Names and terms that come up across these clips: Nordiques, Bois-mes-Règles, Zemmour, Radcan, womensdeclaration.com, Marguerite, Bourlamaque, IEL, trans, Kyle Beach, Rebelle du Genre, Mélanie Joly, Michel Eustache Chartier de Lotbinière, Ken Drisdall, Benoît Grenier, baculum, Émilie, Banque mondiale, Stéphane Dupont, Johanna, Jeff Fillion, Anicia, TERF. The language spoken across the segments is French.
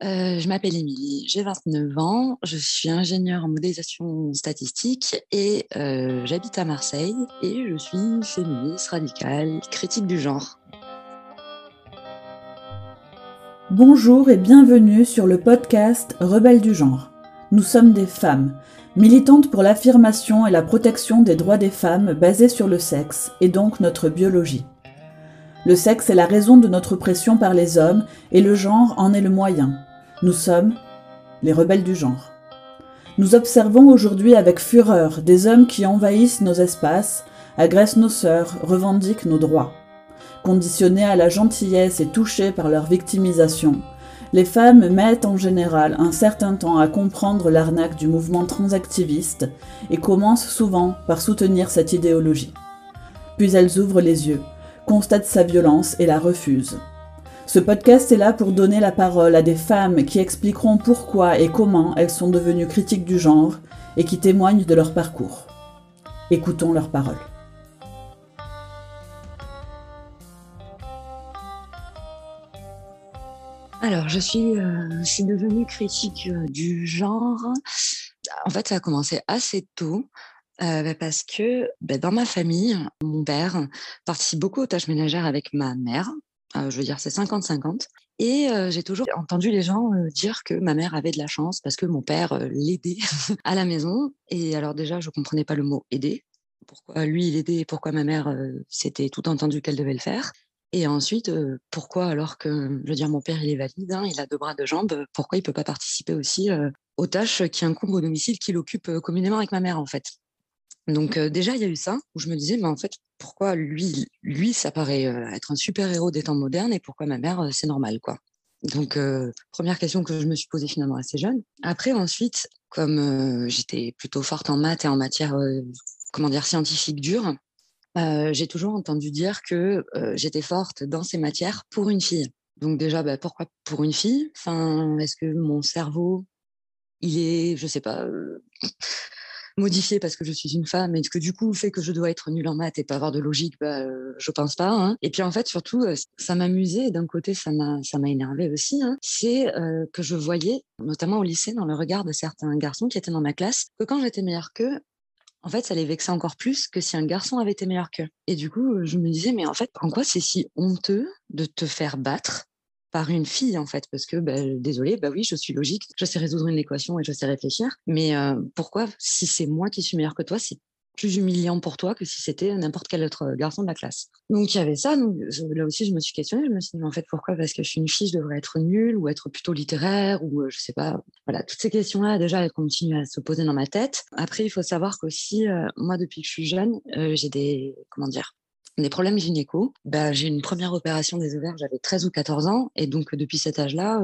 Je m'appelle Émilie, j'ai 29 ans, je suis ingénieure en modélisation statistique et j'habite à Marseille et je suis féministe, radicale, critique du genre. Bonjour et bienvenue sur le podcast Rebelle du genre. Nous sommes des femmes, militantes pour l'affirmation et la protection des droits des femmes basés sur le sexe et donc notre biologie. Le sexe est la raison de notre oppression par les hommes et le genre en est le moyen. Nous sommes les rebelles du genre. Nous observons aujourd'hui avec fureur des hommes qui envahissent nos espaces, agressent nos sœurs, revendiquent nos droits. Conditionnés à la gentillesse et touchés par leur victimisation, les femmes mettent en général un certain temps à comprendre l'arnaque du mouvement transactiviste et commencent souvent par soutenir cette idéologie. Puis elles ouvrent les yeux, constatent sa violence et la refusent. Ce podcast est là pour donner la parole à des femmes qui expliqueront pourquoi et comment elles sont devenues critiques du genre et qui témoignent de leur parcours. Écoutons leurs paroles. Alors, je suis devenue critique du genre. En fait, ça a commencé assez tôt. Parce que dans ma famille, mon père participe beaucoup aux tâches ménagères avec ma mère. C'est 50-50. Et j'ai toujours entendu les gens dire que ma mère avait de la chance parce que mon père l'aidait à la maison. Et alors déjà, je ne comprenais pas le mot « aider ». Pourquoi lui, il aidait et pourquoi ma mère, c'était tout entendu qu'elle devait le faire. Et ensuite, pourquoi alors que, je veux dire, mon père, il est valide, hein, il a 2 bras, 2 jambes, pourquoi il ne peut pas participer aussi aux tâches qui incombent au domicile qu'il occupe communément avec ma mère, en fait. Donc déjà, il y a eu ça, où je me disais, en fait, pourquoi lui ça paraît être un super-héros des temps modernes et pourquoi ma mère, c'est normal, quoi. Donc, première question que je me suis posée finalement assez jeune. Après, ensuite, comme j'étais plutôt forte en maths et en matière, scientifique dure, j'ai toujours entendu dire que j'étais forte dans ces matières pour une fille. Donc déjà, pourquoi pour une fille ? Enfin, est-ce que mon cerveau, il est, je sais pas... modifiée parce que je suis une femme et que du coup, le fait que je dois être nulle en maths et pas avoir de logique, je pense pas. Hein. Et puis en fait, surtout, ça m'amusait et d'un côté, ça m'a énervée aussi. Hein. C'est que je voyais, notamment au lycée, dans le regard de certains garçons qui étaient dans ma classe, que quand j'étais meilleure qu'eux, en fait, ça les vexait encore plus que si un garçon avait été meilleur qu'eux. Et du coup, je me disais, mais en fait, en quoi c'est si honteux de te faire battre par une fille, en fait, parce que, désolée, oui, je suis logique, je sais résoudre une équation et je sais réfléchir, mais pourquoi, si c'est moi qui suis meilleure que toi, c'est plus humiliant pour toi que si c'était n'importe quel autre garçon de la classe. Donc, il y avait ça, donc là aussi, je me suis questionnée, je me suis dit, mais en fait, pourquoi, parce que je suis une fille, je devrais être nulle, ou être plutôt littéraire, ou je sais pas, voilà, toutes ces questions-là, déjà, elles continuent à se poser dans ma tête. Après, il faut savoir qu'aussi, moi, depuis que je suis jeune, j'ai des, des problèmes gynéco. J'ai une première opération des ovaires, j'avais 13 ou 14 ans. Et donc, depuis cet âge-là,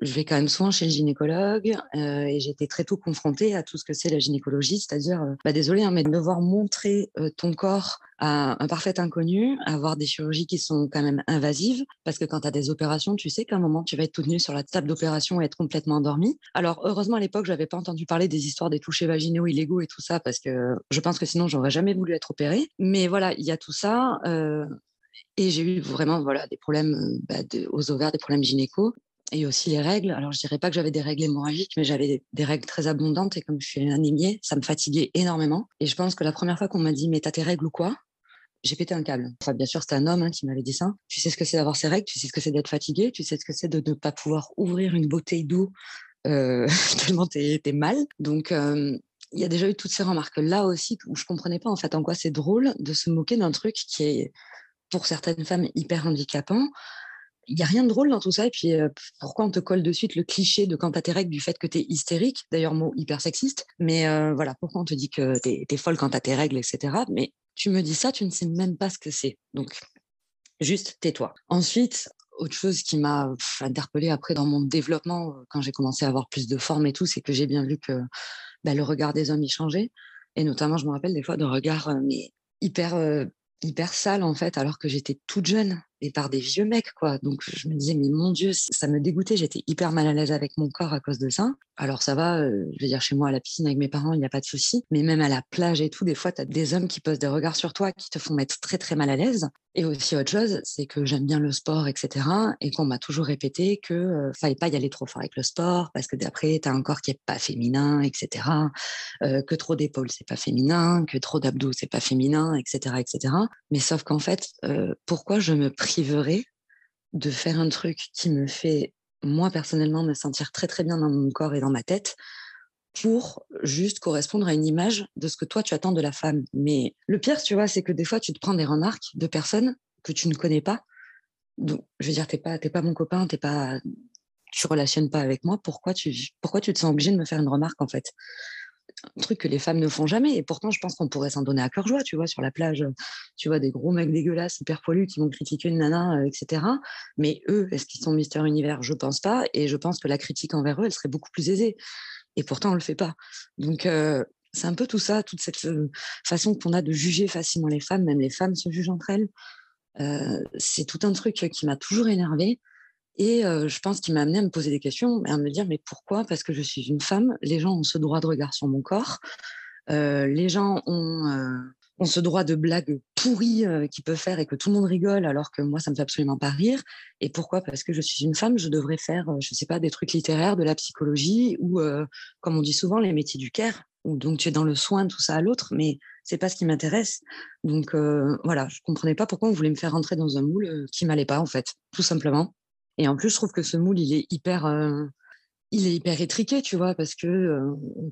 je vais quand même souvent chez le gynécologue. Et j'ai été très tôt confrontée à tout ce que c'est la gynécologie. C'est-à-dire, désolée, hein, mais devoir montrer ton corps à un parfait inconnu, avoir des chirurgies qui sont quand même invasives. Parce que quand tu as des opérations, tu sais qu'à un moment, tu vas être toute nue sur la table d'opération et être complètement endormie. Alors, heureusement, à l'époque, je n'avais pas entendu parler des histoires des touchés vaginaux illégaux et tout ça, parce que je pense que sinon, j'aurais jamais voulu être opérée. Mais voilà, il y a tout ça. Et j'ai eu vraiment des problèmes aux ovaires, des problèmes gynéco. Et aussi les règles. Alors, je dirais pas que j'avais des règles hémorragiques, mais j'avais des règles très abondantes. Et comme je suis anémiée, ça me fatiguait énormément. Et je pense que la première fois qu'on m'a dit « mais t'as tes règles ou quoi ?», j'ai pété un câble. Enfin, bien sûr, c'était un homme, hein, qui m'avait dit ça. Tu sais ce que c'est d'avoir ses règles, tu sais ce que c'est d'être fatiguée, tu sais ce que c'est de ne pas pouvoir ouvrir une bouteille d'eau tellement t'es mal. Donc, il y a déjà eu toutes ces remarques là aussi où je comprenais pas en fait en quoi c'est drôle de se moquer d'un truc qui est, pour certaines femmes, hyper handicapant. Il n'y a rien de drôle dans tout ça. Et puis, pourquoi on te colle de suite le cliché de quand t'as tes règles du fait que t'es hystérique ? D'ailleurs, mot hyper sexiste. Mais voilà, pourquoi on te dit que t'es folle quand t'as tes règles, etc. Mais tu me dis ça, tu ne sais même pas ce que c'est. Donc, juste tais-toi. Ensuite, autre chose qui m'a interpellée après dans mon développement, quand j'ai commencé à avoir plus de forme et tout, c'est que j'ai bien vu que le regard des hommes y changeait. Et notamment, je me rappelle des fois de regards hyper sale en fait, alors que j'étais toute jeune. mais par des vieux mecs, quoi. Donc, je me disais, mais mon Dieu, ça me dégoûtait. J'étais hyper mal à l'aise avec mon corps à cause de ça. Alors, ça va, je veux dire, chez moi, à la piscine, avec mes parents, il n'y a pas de souci. Mais même à la plage et tout, des fois, tu as des hommes qui posent des regards sur toi qui te font mettre très, très mal à l'aise. Et aussi, autre chose, c'est que j'aime bien le sport, etc. Et qu'on m'a toujours répété qu'il ne fallait pas y aller trop fort avec le sport parce que d'après, tu as un corps qui n'est pas féminin, etc. Que trop d'épaules, ce n'est pas féminin. Que trop d'abdos, ce n'est pas féminin, etc., etc. Mais sauf qu'en fait, pourquoi je me priverais de faire un truc qui me fait, moi, personnellement, me sentir très, très bien dans mon corps et dans ma tête pour juste correspondre à une image de ce que toi, tu attends de la femme. Mais le pire, tu vois, c'est que des fois, tu te prends des remarques de personnes que tu ne connais pas. Donc, je veux dire, t'es pas mon copain, t'es pas, tu relationnes pas avec moi. Pourquoi tu te sens obligée de me faire une remarque, en fait ? Un truc que les femmes ne font jamais. Et pourtant, je pense qu'on pourrait s'en donner à cœur joie, tu vois, sur la plage. Tu vois, des gros mecs dégueulasses, hyper poilus, qui vont critiquer une nana, etc. Mais eux, est-ce qu'ils sont Mister Univers ? Je pense pas. Et je pense que la critique envers eux, elle serait beaucoup plus aisée. Et pourtant, on le fait pas. Donc, c'est un peu tout ça, toute cette façon qu'on a de juger facilement les femmes. Même les femmes se jugent entre elles. C'est tout un truc qui m'a toujours énervée. Et je pense qu'il m'a amenée à me poser des questions et à me dire, mais pourquoi ? Parce que je suis une femme, les gens ont ce droit de regard sur mon corps, les gens ont ce droit de blagues pourries qu'ils peuvent faire et que tout le monde rigole alors que moi, ça me fait absolument pas rire. Et pourquoi ? Parce que je suis une femme, je devrais faire, je sais pas, des trucs littéraires, de la psychologie ou, comme on dit souvent, les métiers du care, où donc tu es dans le soin, tout ça à l'autre, mais c'est pas ce qui m'intéresse. Donc voilà, je comprenais pas pourquoi on voulait me faire rentrer dans un moule qui m'allait pas, en fait, tout simplement. Et en plus, je trouve que ce moule, il est hyper étriqué, tu vois, parce que on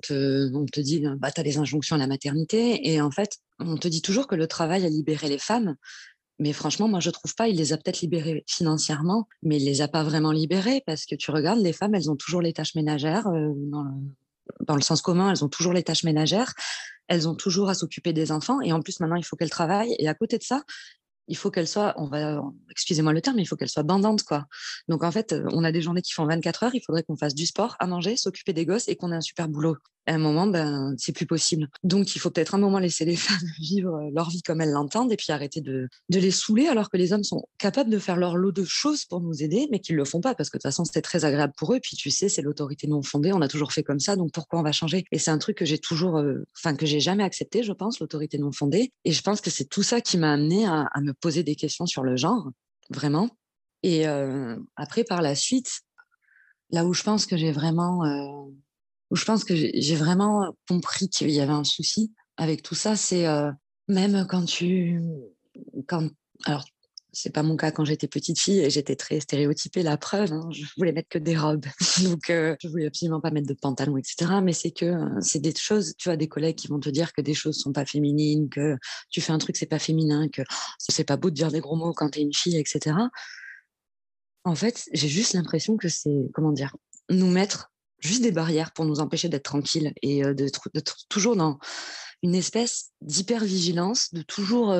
te dit, bah, t'as des injonctions à la maternité, et en fait, on te dit toujours que le travail a libéré les femmes, mais franchement, moi, je trouve pas. Il les a peut-être libérées financièrement, mais il les a pas vraiment libérées, parce que tu regardes, les femmes, elles ont toujours les tâches ménagères, dans le sens commun, elles ont toujours les tâches ménagères, elles ont toujours à s'occuper des enfants, et en plus, maintenant, il faut qu'elles travaillent, et à côté de ça, il faut qu'elle soit, excusez-moi le terme, mais il faut qu'elle soit bandante, quoi. Donc, en fait, on a des journées qui font 24 heures, il faudrait qu'on fasse du sport, à manger, s'occuper des gosses et qu'on ait un super boulot. À un moment, ben, c'est plus possible. Donc, il faut peut-être un moment laisser les femmes vivre leur vie comme elles l'entendent et puis arrêter de les saouler alors que les hommes sont capables de faire leur lot de choses pour nous aider, mais qu'ils le font pas parce que de toute façon, c'était très agréable pour eux. Et puis, tu sais, c'est l'autorité non fondée. On a toujours fait comme ça, donc pourquoi on va changer ? Et c'est un truc que j'ai toujours, que j'ai jamais accepté, je pense, l'autorité non fondée. Et je pense que c'est tout ça qui m'a amenée à me poser des questions sur le genre, vraiment. Et après, par la suite, là où je pense que j'ai vraiment... Où je pense que j'ai vraiment compris qu'il y avait un souci avec tout ça, c'est même quand tu... Alors, c'est pas mon cas quand j'étais petite fille et j'étais très stéréotypée, la preuve, hein, je voulais mettre que des robes. Donc, je voulais absolument pas mettre de pantalon, etc. Mais c'est que c'est des choses... Tu vois, des collègues qui vont te dire que des choses sont pas féminines, que tu fais un truc, c'est pas féminin, que c'est pas beau de dire des gros mots quand t'es une fille, etc. En fait, j'ai juste l'impression que c'est... Comment dire ? Nous mettre... juste des barrières pour nous empêcher d'être tranquilles et d'être toujours dans une espèce d'hypervigilance, de toujours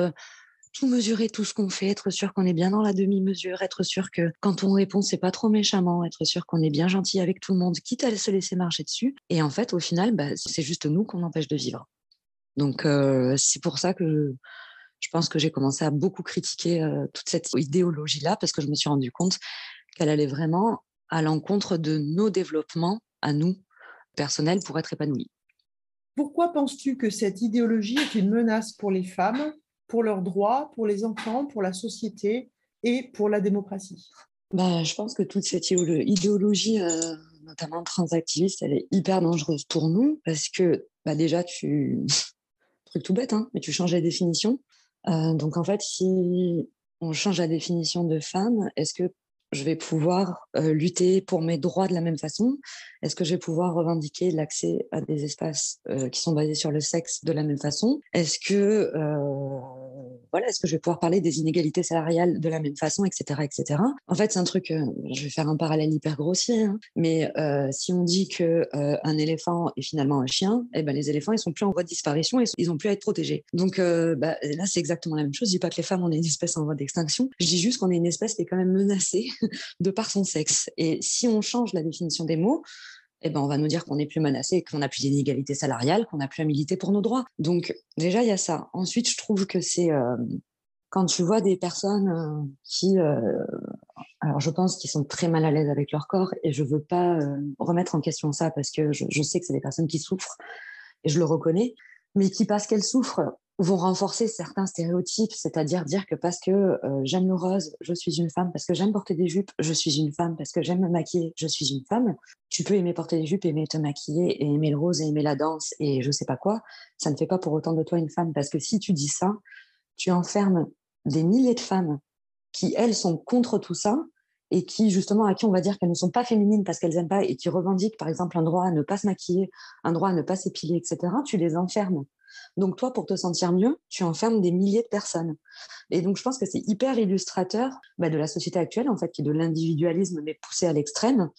tout mesurer, tout ce qu'on fait, être sûr qu'on est bien dans la demi-mesure, être sûr que quand on répond, c'est pas trop méchamment, être sûr qu'on est bien gentil avec tout le monde, quitte à se laisser marcher dessus. Et en fait, au final, bah, c'est juste nous qu'on empêche de vivre. Donc, c'est pour ça que je pense que j'ai commencé à beaucoup critiquer toute cette idéologie-là parce que je me suis rendu compte qu'elle allait vraiment à l'encontre de nos développements à nous, personnels, pour être épanouis. Pourquoi penses-tu que cette idéologie est une menace pour les femmes, pour leurs droits, pour les enfants, pour la société et pour la démocratie ? Ben, je pense que toute cette idéologie, notamment transactiviste, elle est hyper dangereuse pour nous parce que ben déjà, tu... truc tout bête, hein, mais tu changes la définition. Donc en fait, si on change la définition de femme, est-ce que je vais pouvoir lutter pour mes droits de la même façon? Est-ce que je vais pouvoir revendiquer l'accès à des espaces qui sont basés sur le sexe de la même façon? Est-ce que je vais pouvoir parler des inégalités salariales de la même façon, etc., etc. En fait, c'est un truc, je vais faire un parallèle hyper grossier, hein, mais si on dit qu'un éléphant est finalement un chien, eh ben, les éléphants, ils sont plus en voie de disparition, ils n'ont plus à être protégés. Donc là, c'est exactement la même chose. Je ne dis pas que les femmes, on est une espèce en voie d'extinction. Je dis juste qu'on est une espèce qui est quand même menacée de par son sexe. Et si on change la définition des mots, eh ben, on va nous dire qu'on n'est plus menacé, qu'on n'a plus d'inégalité salariale, qu'on n'a plus à militer pour nos droits. Donc, déjà, il y a ça. Ensuite, je trouve que c'est quand tu vois des personnes qui, alors je pense qu'ils sont très mal à l'aise avec leur corps, et je veux pas remettre en question ça, parce que je sais que c'est des personnes qui souffrent, et je le reconnais, mais qui, parce qu'elles souffrent, vont renforcer certains stéréotypes, c'est-à-dire dire que parce que j'aime le rose, je suis une femme, parce que j'aime porter des jupes, je suis une femme, parce que j'aime me maquiller, je suis une femme. Tu peux aimer porter des jupes, aimer te maquiller, et aimer le rose, et aimer la danse, et je sais pas quoi, ça ne fait pas pour autant de toi une femme, parce que si tu dis ça, tu enfermes des milliers de femmes qui, elles, sont contre tout ça, et qui, justement, à qui on va dire qu'elles ne sont pas féminines parce qu'elles n'aiment pas, et qui revendiquent, par exemple, un droit à ne pas se maquiller, un droit à ne pas s'épiler, etc., tu les enfermes. Donc, toi, pour te sentir mieux, tu enfermes des milliers de personnes. Et donc, je pense que c'est hyper illustrateur de la société actuelle, en fait, qui est de l'individualisme, mais poussé à l'extrême,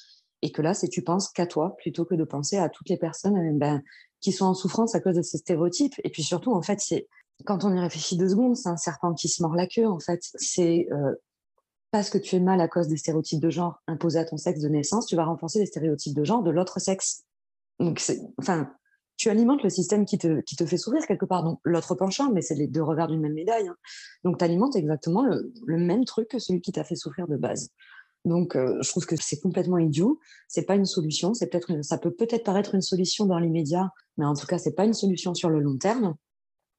et que là, c'est tu penses qu'à toi, plutôt que de penser à toutes les personnes qui sont en souffrance à cause de ces stéréotypes. Et puis, surtout, en fait, c'est, quand on y réfléchit 2 secondes, c'est un serpent qui se mord la queue, en fait. C'est... parce que tu es mal à cause des stéréotypes de genre imposés à ton sexe de naissance, tu vas renforcer les stéréotypes de genre de l'autre sexe. Donc, tu alimentes le système qui te fait souffrir quelque part. Donc, l'autre penchant, mais c'est les 2 revers d'une même médaille. Hein. Donc, tu alimentes exactement le même truc que celui qui t'a fait souffrir de base. Donc, je trouve que c'est complètement idiot. C'est pas une solution. C'est peut-être ça peut peut-être paraître une solution dans l'immédiat, mais en tout cas, c'est pas une solution sur le long terme.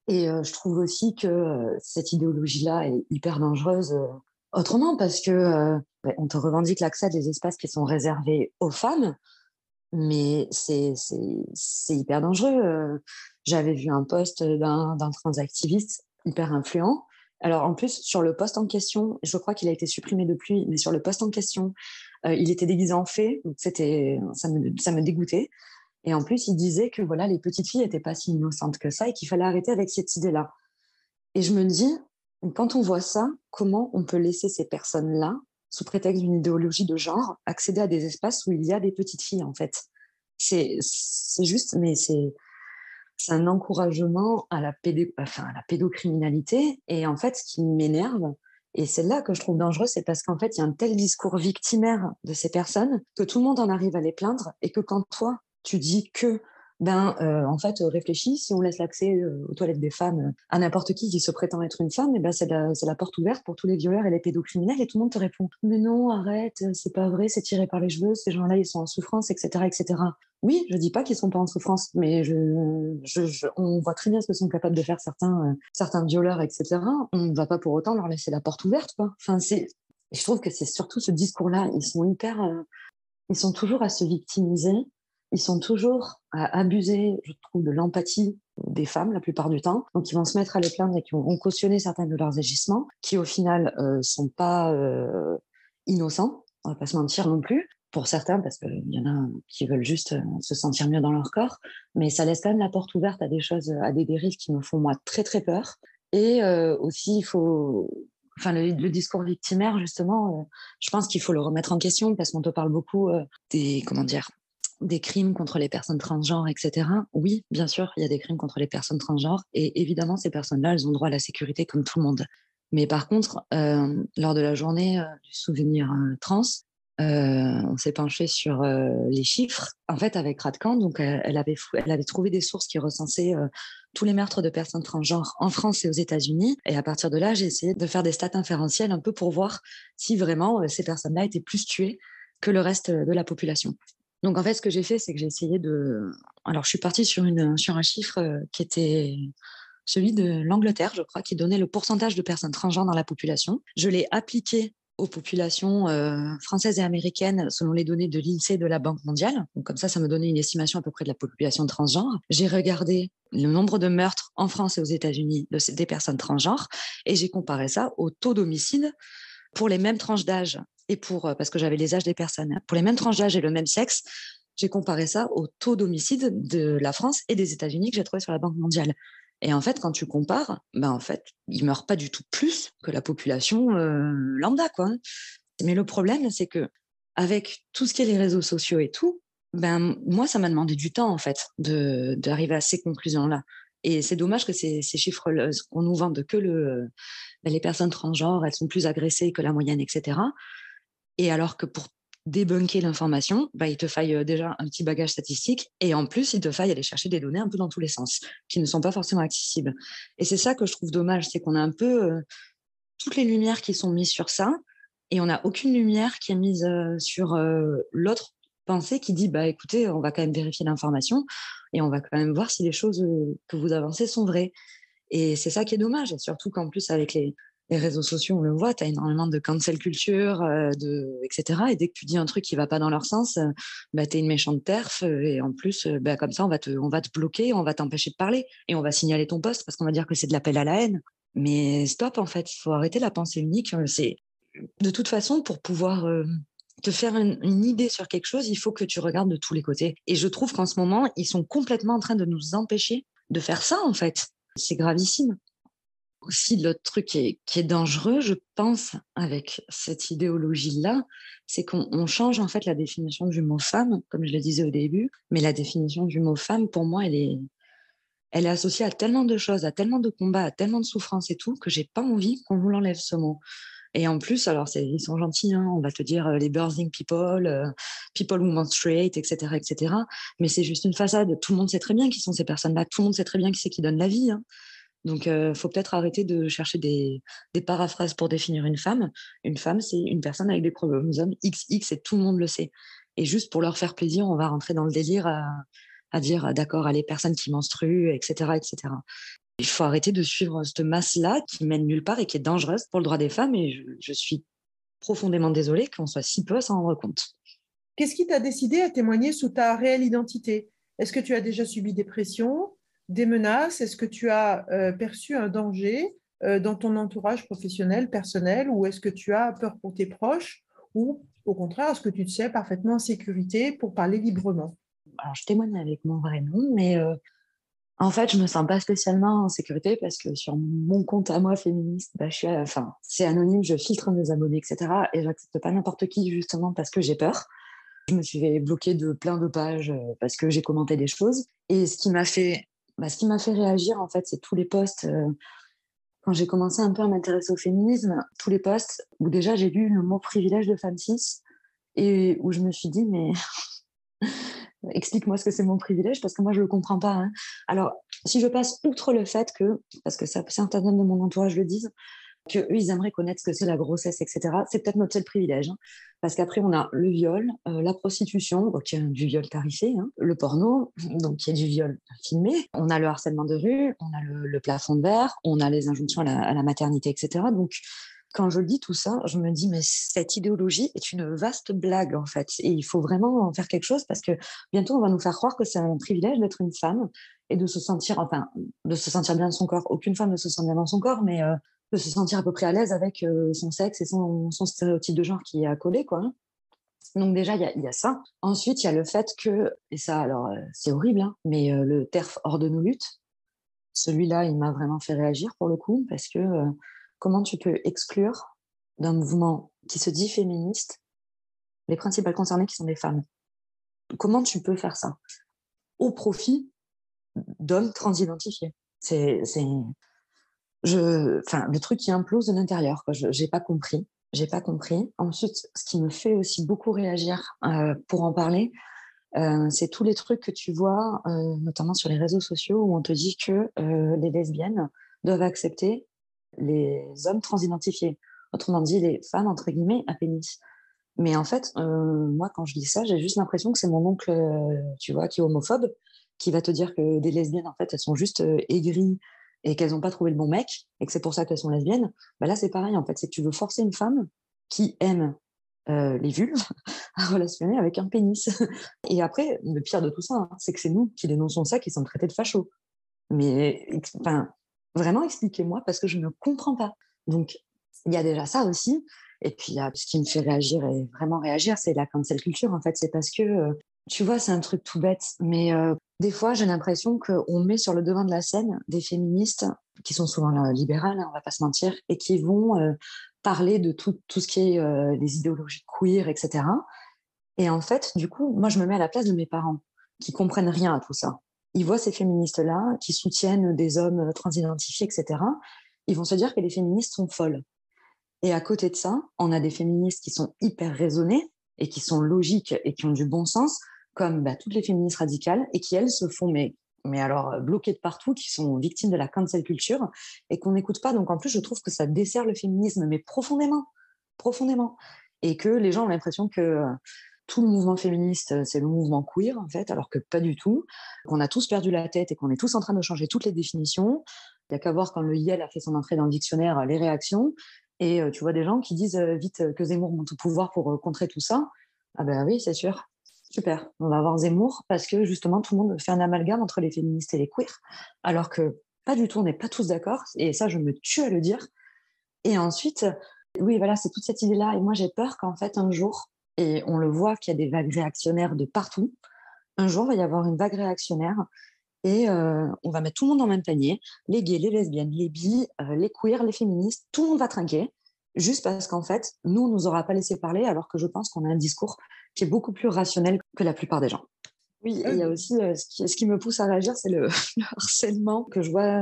Et je trouve aussi que cette idéologie-là est hyper dangereuse. Autrement, parce que on te revendique l'accès à des espaces qui sont réservés aux femmes, mais c'est hyper dangereux. J'avais vu un post d'un transactiviste hyper influent. Alors en plus, sur le post en question, je crois qu'il a été supprimé depuis, mais sur le post en question, il était déguisé en fée, donc ça me dégoûtait. Et en plus, il disait que voilà, les petites filles n'étaient pas si innocentes que ça et qu'il fallait arrêter avec cette idée-là. Et je me dis... Quand on voit ça, comment on peut laisser ces personnes-là, sous prétexte d'une idéologie de genre, accéder à des espaces où il y a des petites filles, en fait ? C'est juste, mais c'est un encouragement à la pédocriminalité. Et en fait, ce qui m'énerve, et c'est là que je trouve dangereux, c'est parce qu'en fait, il y a un tel discours victimaire de ces personnes que tout le monde en arrive à les plaindre, et que quand toi, tu dis que... en fait, réfléchis, si on laisse l'accès aux toilettes des femmes à n'importe qui se prétend être une femme, c'est la porte ouverte pour tous les violeurs et les pédocriminels, et tout le monde te répond « Mais non, arrête, c'est pas vrai, c'est tiré par les cheveux, ces gens-là, ils sont en souffrance, etc. etc. » Oui, je dis pas qu'ils sont pas en souffrance, mais on voit très bien ce que sont capables de faire certains violeurs, etc. On va pas pour autant leur laisser la porte ouverte, quoi. Enfin, je trouve que c'est surtout ce discours-là, ils sont toujours à se victimiser. Ils sont toujours à abuser, je trouve, de l'empathie des femmes la plupart du temps. Donc, ils vont se mettre à les plaindre et qui ont cautionné certains de leurs agissements, qui au final sont pas innocents, on va pas se mentir non plus, pour certains, parce qu'il y en a qui veulent juste se sentir mieux dans leur corps. Mais ça laisse quand même la porte ouverte à des choses, à des dérives qui me font, moi, très, très peur. Et aussi, il faut... Enfin, le discours victimaire, justement, je pense qu'il faut le remettre en question, parce qu'on te parle beaucoup des crimes contre les personnes transgenres, etc. Oui, bien sûr, il y a des crimes contre les personnes transgenres, et évidemment, ces personnes-là, elles ont droit à la sécurité comme tout le monde. Mais par contre, lors de la journée du souvenir trans, on s'est penché sur les chiffres. En fait, avec Radcan, donc, elle avait trouvé des sources qui recensaient tous les meurtres de personnes transgenres en France et aux États-Unis. Et à partir de là, j'ai essayé de faire des stats inférentielles un peu pour voir si vraiment ces personnes-là étaient plus tuées que le reste de la population. Donc, en fait, ce que j'ai fait, c'est que j'ai essayé de... Alors, je suis partie sur un chiffre qui était celui de l'Angleterre, je crois, qui donnait le pourcentage de personnes transgenres dans la population. Je l'ai appliqué aux populations françaises et américaines selon les données de l'INSEE et de la Banque mondiale. Donc, comme ça me donnait une estimation à peu près de la population transgenre. J'ai regardé le nombre de meurtres en France et aux États-Unis des personnes transgenres, et j'ai comparé ça au taux d'homicide pour les mêmes tranches d'âge. Et parce que j'avais les âges des personnes, pour les mêmes tranches d'âge et le même sexe, j'ai comparé ça au taux d'homicide de la France et des États-Unis que j'ai trouvé sur la Banque mondiale. Et en fait, quand tu compares, en fait, ils ne meurent pas du tout plus que la population lambda, quoi. Mais le problème, c'est que avec tout ce qui est les réseaux sociaux et tout, moi, ça m'a demandé du temps, en fait, d'arriver à ces conclusions-là. Et c'est dommage que ces chiffres, qu'on nous vende que les personnes transgenres, elles sont plus agressées que la moyenne, etc. Et alors que pour débunker l'information, il te faille déjà un petit bagage statistique, et en plus, il te faille aller chercher des données un peu dans tous les sens, qui ne sont pas forcément accessibles. Et c'est ça que je trouve dommage, c'est qu'on a un peu toutes les lumières qui sont mises sur ça et on n'a aucune lumière qui est mise sur l'autre pensée qui dit bah écoutez, on va quand même vérifier l'information et on va quand même voir si les choses que vous avancez sont vraies. Et c'est ça qui est dommage, surtout qu'en plus avec les réseaux sociaux, on le voit, tu as énormément de cancel culture, etc. Et dès que tu dis un truc qui ne va pas dans leur sens, tu es une méchante terf. Et en plus, comme ça, on va te bloquer, on va t'empêcher de parler. Et on va signaler ton poste parce qu'on va dire que c'est de l'appel à la haine. Mais stop, en fait, il faut arrêter la pensée unique. C'est... De toute façon, pour pouvoir te faire une idée sur quelque chose, il faut que tu regardes de tous les côtés. Et je trouve qu'en ce moment, ils sont complètement en train de nous empêcher de faire ça, en fait. C'est gravissime. Aussi, l'autre truc qui est dangereux, je pense, avec cette idéologie-là, c'est qu'on change en fait la définition du mot « femme », comme je le disais au début, mais la définition du mot « femme », pour moi, elle est associée à tellement de choses, à tellement de combats, à tellement de souffrances et tout, que j'ai pas envie qu'on vous l'enlève ce mot. Et en plus, alors ils sont gentils, hein, on va te dire les birthing people, people who menstruate, etc., etc. Mais c'est juste une façade. Tout le monde sait très bien qui sont ces personnes-là. Tout le monde sait très bien qui c'est qui donne la vie, hein. Donc, faut peut-être arrêter de chercher des paraphrases pour définir une femme. Une femme, c'est une personne avec des chromosomes XX et tout le monde le sait. Et juste pour leur faire plaisir, on va rentrer dans le délire à dire, d'accord, à les personnes qui menstruent, etc., etc. Il faut arrêter de suivre cette masse-là qui mène nulle part et qui est dangereuse pour le droit des femmes. Et je suis profondément désolée qu'on soit si peu à s'en rendre compte. Qu'est-ce qui t'a décidé à témoigner sous ta réelle identité ? Est-ce que tu as déjà subi des pressions ? Des menaces? Est-ce que tu as perçu un danger dans ton entourage professionnel, personnel, ou est-ce que tu as peur pour tes proches, ou au contraire, est-ce que tu te sais parfaitement en sécurité pour parler librement? Alors, je témoigne avec mon vrai nom, mais en fait, je me sens pas spécialement en sécurité parce que sur mon compte à moi féministe, c'est anonyme, je filtre mes abonnés, etc. Et j'accepte pas n'importe qui justement parce que j'ai peur. Je me suis fait bloquer de plein de pages parce que j'ai commenté des choses. Et ce qui m'a fait réagir, en fait, c'est tous les posts. Quand j'ai commencé un peu à m'intéresser au féminisme, tous les posts où déjà j'ai lu le mot « privilège de femme cis » et où je me suis dit « mais explique-moi ce que c'est mon privilège, parce que moi, je ne le comprends pas. Hein. » Alors, si je passe outre le fait que, parce que ça, certains hommes de mon entourage le disent, qu'eux, ils aimeraient connaître ce que c'est la grossesse, etc., c'est peut-être notre seul privilège. Hein. Parce qu'après, on a le viol, la prostitution, qui est du viol tarifé, hein, le porno, donc qui est du viol filmé, on a le harcèlement de rue, on a le plafond de verre, on a les injonctions à la maternité, etc. Donc, quand je dis tout ça, je me dis, mais cette idéologie est une vaste blague, en fait. Et il faut vraiment en faire quelque chose, parce que bientôt, on va nous faire croire que c'est un privilège d'être une femme et de se sentir bien dans son corps. Aucune femme ne se sent bien dans son corps, mais... de se sentir à peu près à l'aise avec son sexe et son stéréotype de genre qui est accolé, quoi. Donc déjà, il y a ça. Ensuite, il y a le fait que, et ça, alors, c'est horrible, hein, mais le TERF hors de nos luttes, celui-là, il m'a vraiment fait réagir pour le coup, parce que comment tu peux exclure d'un mouvement qui se dit féministe les principales concernées qui sont des femmes? Comment tu peux faire ça au profit d'hommes transidentifiés? Le truc qui implose de l'intérieur, quoi. J'ai pas compris. Ensuite, ce qui me fait aussi beaucoup réagir pour en parler, c'est tous les trucs que tu vois, notamment sur les réseaux sociaux, où on te dit que les lesbiennes doivent accepter les hommes transidentifiés. Autrement dit, les femmes, entre guillemets, à pénis. Mais en fait, moi, quand je dis ça, j'ai juste l'impression que c'est mon oncle, tu vois, qui est homophobe, qui va te dire que des lesbiennes, en fait, elles sont juste aigries, et qu'elles n'ont pas trouvé le bon mec, et que c'est pour ça qu'elles sont lesbiennes, là, c'est pareil, en fait. C'est que tu veux forcer une femme qui aime les vulves à relationner avec un pénis. Et après, le pire de tout ça, hein, c'est que c'est nous qui dénonçons ça, qui sommes traités de fachos. Mais vraiment, expliquez-moi, parce que je ne comprends pas. Donc, il y a déjà ça aussi. Et puis, ce qui me fait réagir, et vraiment réagir, c'est la cancel culture, en fait. C'est parce que... tu vois, c'est un truc tout bête, mais des fois, j'ai l'impression qu'on met sur le devant de la scène des féministes qui sont souvent libérales, hein, on va pas se mentir, et qui vont parler de tout ce qui est les idéologies queer, etc. Et en fait, du coup, moi, je me mets à la place de mes parents qui comprennent rien à tout ça. Ils voient ces féministes-là qui soutiennent des hommes transidentifiés, etc. Ils vont se dire que les féministes sont folles. Et à côté de ça, on a des féministes qui sont hyper raisonnées et qui sont logiques et qui ont du bon sens, comme toutes les féministes radicales, et qui, elles, se font mais alors bloquées de partout, qui sont victimes de la cancel culture et qu'on n'écoute pas. Donc en plus, je trouve que ça dessert le féminisme, mais profondément. Et que les gens ont l'impression que tout le mouvement féministe, c'est le mouvement queer, en fait, alors que pas du tout. Qu'on a tous perdu la tête et qu'on est tous en train de changer toutes les définitions. Il n'y a qu'à voir quand le IEL a fait son entrée dans le dictionnaire, les réactions. Et tu vois des gens qui disent vite que Zemmour monte au pouvoir pour contrer tout ça. Ah ben oui, c'est sûr. Super, on va avoir Zemmour parce que justement tout le monde fait un amalgame entre les féministes et les queers, alors que pas du tout, on n'est pas tous d'accord, et ça je me tue à le dire. Et ensuite, oui voilà, c'est toute cette idée-là, et moi j'ai peur qu'en fait un jour, et on le voit qu'il y a des vagues réactionnaires de partout, un jour il va y avoir une vague réactionnaire, et on va mettre tout le monde dans le même panier, les gays, les lesbiennes, les bi, les queers, les féministes, tout le monde va trinquer, juste parce qu'en fait, nous, on ne nous aura pas laissé parler, alors que je pense qu'on a un discours qui est beaucoup plus rationnel que la plupart des gens. Oui, et il y a aussi ce qui me pousse à réagir, c'est le harcèlement que je vois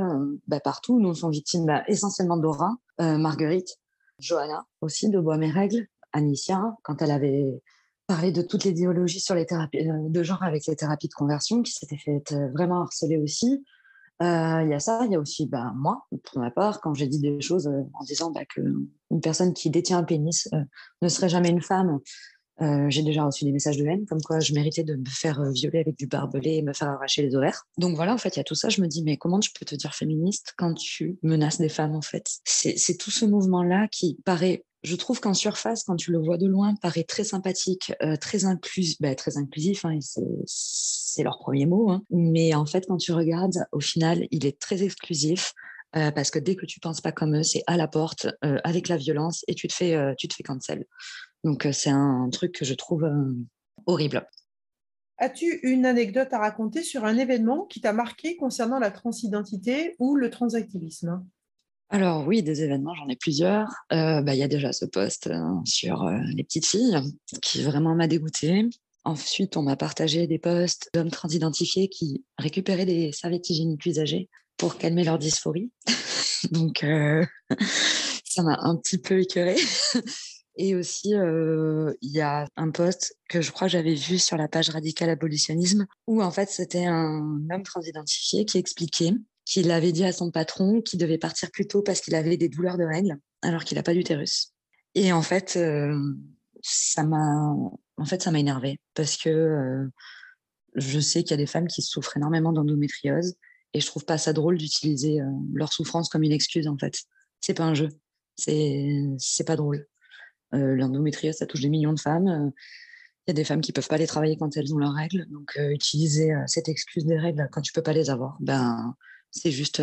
partout. Nous, on sont victimes essentiellement d'Aura, Marguerite, Johanna aussi, de Bois-mes-Règles, Anicia, quand elle avait parlé de toutes les idéologies sur les thérapies de genre avec les thérapies de conversion, qui s'était fait vraiment harceler aussi. Il y a ça, il y a aussi moi, pour ma part, quand j'ai dit des choses en disant qu'une personne qui détient un pénis ne serait jamais une femme, j'ai déjà reçu des messages de haine, comme quoi je méritais de me faire violer avec du barbelé et me faire arracher les ovaires. Donc voilà, en fait, il y a tout ça, je me dis, mais comment tu peux te dire féministe quand tu menaces des femmes, en fait ? C'est tout ce mouvement-là qui paraît, je trouve qu'en surface, quand tu le vois de loin, paraît très sympathique, très inclusif, hein, c'est leur premier mot, hein. Mais en fait, quand tu regardes, au final, il est très exclusif, parce que dès que tu penses pas comme eux, c'est à la porte, avec la violence, et tu te fais cancel. Donc, c'est un truc que je trouve horrible. As-tu une anecdote à raconter sur un événement qui t'a marqué concernant la transidentité ou le transactivisme ? Alors oui, des événements, j'en ai plusieurs. Il y a déjà ce post sur les petites filles qui vraiment m'a dégoûtée. Ensuite, on m'a partagé des posts d'hommes transidentifiés qui récupéraient des serviettes hygiéniques usagées pour calmer leur dysphorie. Donc, ça m'a un petit peu écœurée. Et aussi, y a un post que je crois que j'avais vu sur la page Radical Abolitionnisme, où en fait, c'était un homme transidentifié qui expliquait qu'il avait dit à son patron qu'il devait partir plus tôt parce qu'il avait des douleurs de règles, alors qu'il n'a pas d'utérus. Et en fait, ça m'a énervée, parce que je sais qu'il y a des femmes qui souffrent énormément d'endométriose, et je trouve pas ça drôle d'utiliser leur souffrance comme une excuse, en fait. C'est pas un jeu, c'est pas drôle. L'endométriose, ça touche des millions de femmes. Il y a des femmes qui peuvent pas aller travailler quand elles ont leurs règles, donc utiliser cette excuse des règles quand tu peux pas les avoir, c'est juste,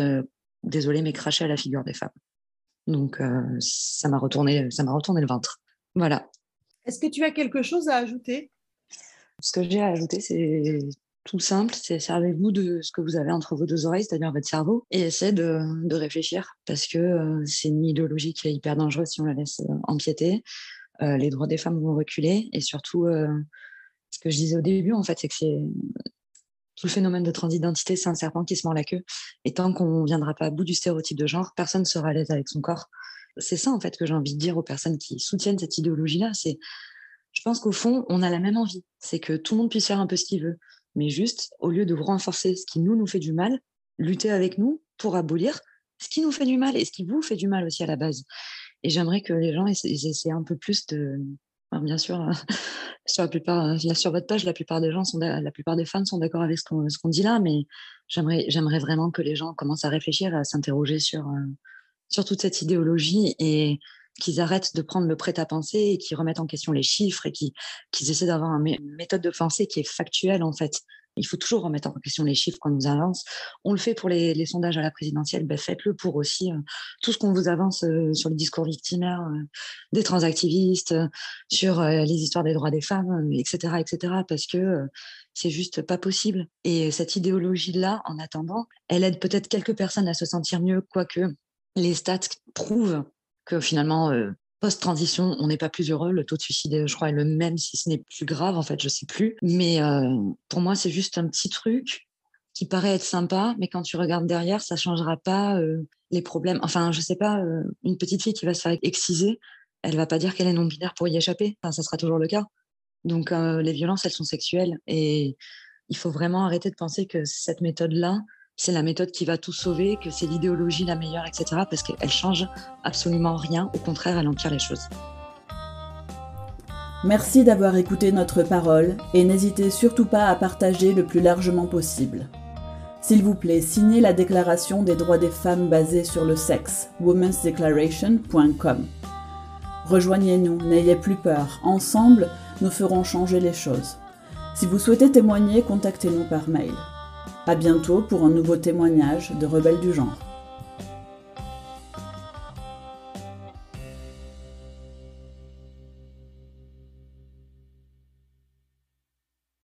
désolé, mais cracher à la figure des femmes. Donc ça m'a retourné le ventre. Voilà. Est-ce que tu as quelque chose à ajouter ? Ce que j'ai à ajouter, c'est tout simple, c'est servez-vous de ce que vous avez entre vos deux oreilles, c'est-à-dire votre cerveau, et essayez de réfléchir, parce que c'est une idéologie qui est hyper dangereuse si on la laisse empiéter. Les droits des femmes vont reculer, et surtout, ce que je disais au début, en fait, c'est que tout le phénomène de transidentité, c'est un serpent qui se mord la queue. Et tant qu'on ne viendra pas à bout du stéréotype de genre, personne ne sera à l'aise avec son corps. C'est ça, en fait, que j'ai envie de dire aux personnes qui soutiennent cette idéologie-là. Je pense qu'au fond, on a la même envie. C'est que tout le monde puisse faire un peu ce qu'il veut. Mais juste, au lieu de renforcer ce qui nous fait du mal, lutter avec nous pour abolir ce qui nous fait du mal et ce qui vous fait du mal aussi à la base. Et j'aimerais que les gens essaient un peu plus de... Alors bien sûr, sur votre page, la plupart des femmes sont d'accord avec ce qu'on dit là, mais j'aimerais vraiment que les gens commencent à réfléchir, à s'interroger sur toute cette idéologie, et qu'ils arrêtent de prendre le prêt-à-penser et qu'ils remettent en question les chiffres, et qu'ils essaient d'avoir une méthode de pensée qui est factuelle, en fait. Il faut toujours remettre en question les chiffres qu'on nous avance. On le fait pour les sondages à la présidentielle, faites-le pour aussi tout ce qu'on vous avance sur le discours victimaire des transactivistes, sur les histoires des droits des femmes, etc. Parce que c'est juste pas possible. Et cette idéologie-là, en attendant, elle aide peut-être quelques personnes à se sentir mieux, quoique les stats prouvent que finalement... post-transition, on n'est pas plus heureux. Le taux de suicide, je crois, est le même, si ce n'est plus grave, en fait, je ne sais plus. Mais pour moi, c'est juste un petit truc qui paraît être sympa, mais quand tu regardes derrière, ça ne changera pas les problèmes. Enfin, je ne sais pas, une petite fille qui va se faire exciser, elle ne va pas dire qu'elle est non-binaire pour y échapper. Enfin, ça sera toujours le cas. Donc, les violences, elles sont sexuelles. Et il faut vraiment arrêter de penser que cette méthode-là, c'est la méthode qui va tout sauver, que c'est l'idéologie la meilleure, etc. Parce qu'elle change absolument rien. Au contraire, elle empire les choses. Merci d'avoir écouté notre parole et n'hésitez surtout pas à partager le plus largement possible. S'il vous plaît, signez la Déclaration des droits des femmes basée sur le sexe, womensdeclaration.com. Rejoignez-nous, n'ayez plus peur. Ensemble, nous ferons changer les choses. Si vous souhaitez témoigner, contactez-nous par mail. À bientôt pour un nouveau témoignage de Rebelle du Genre.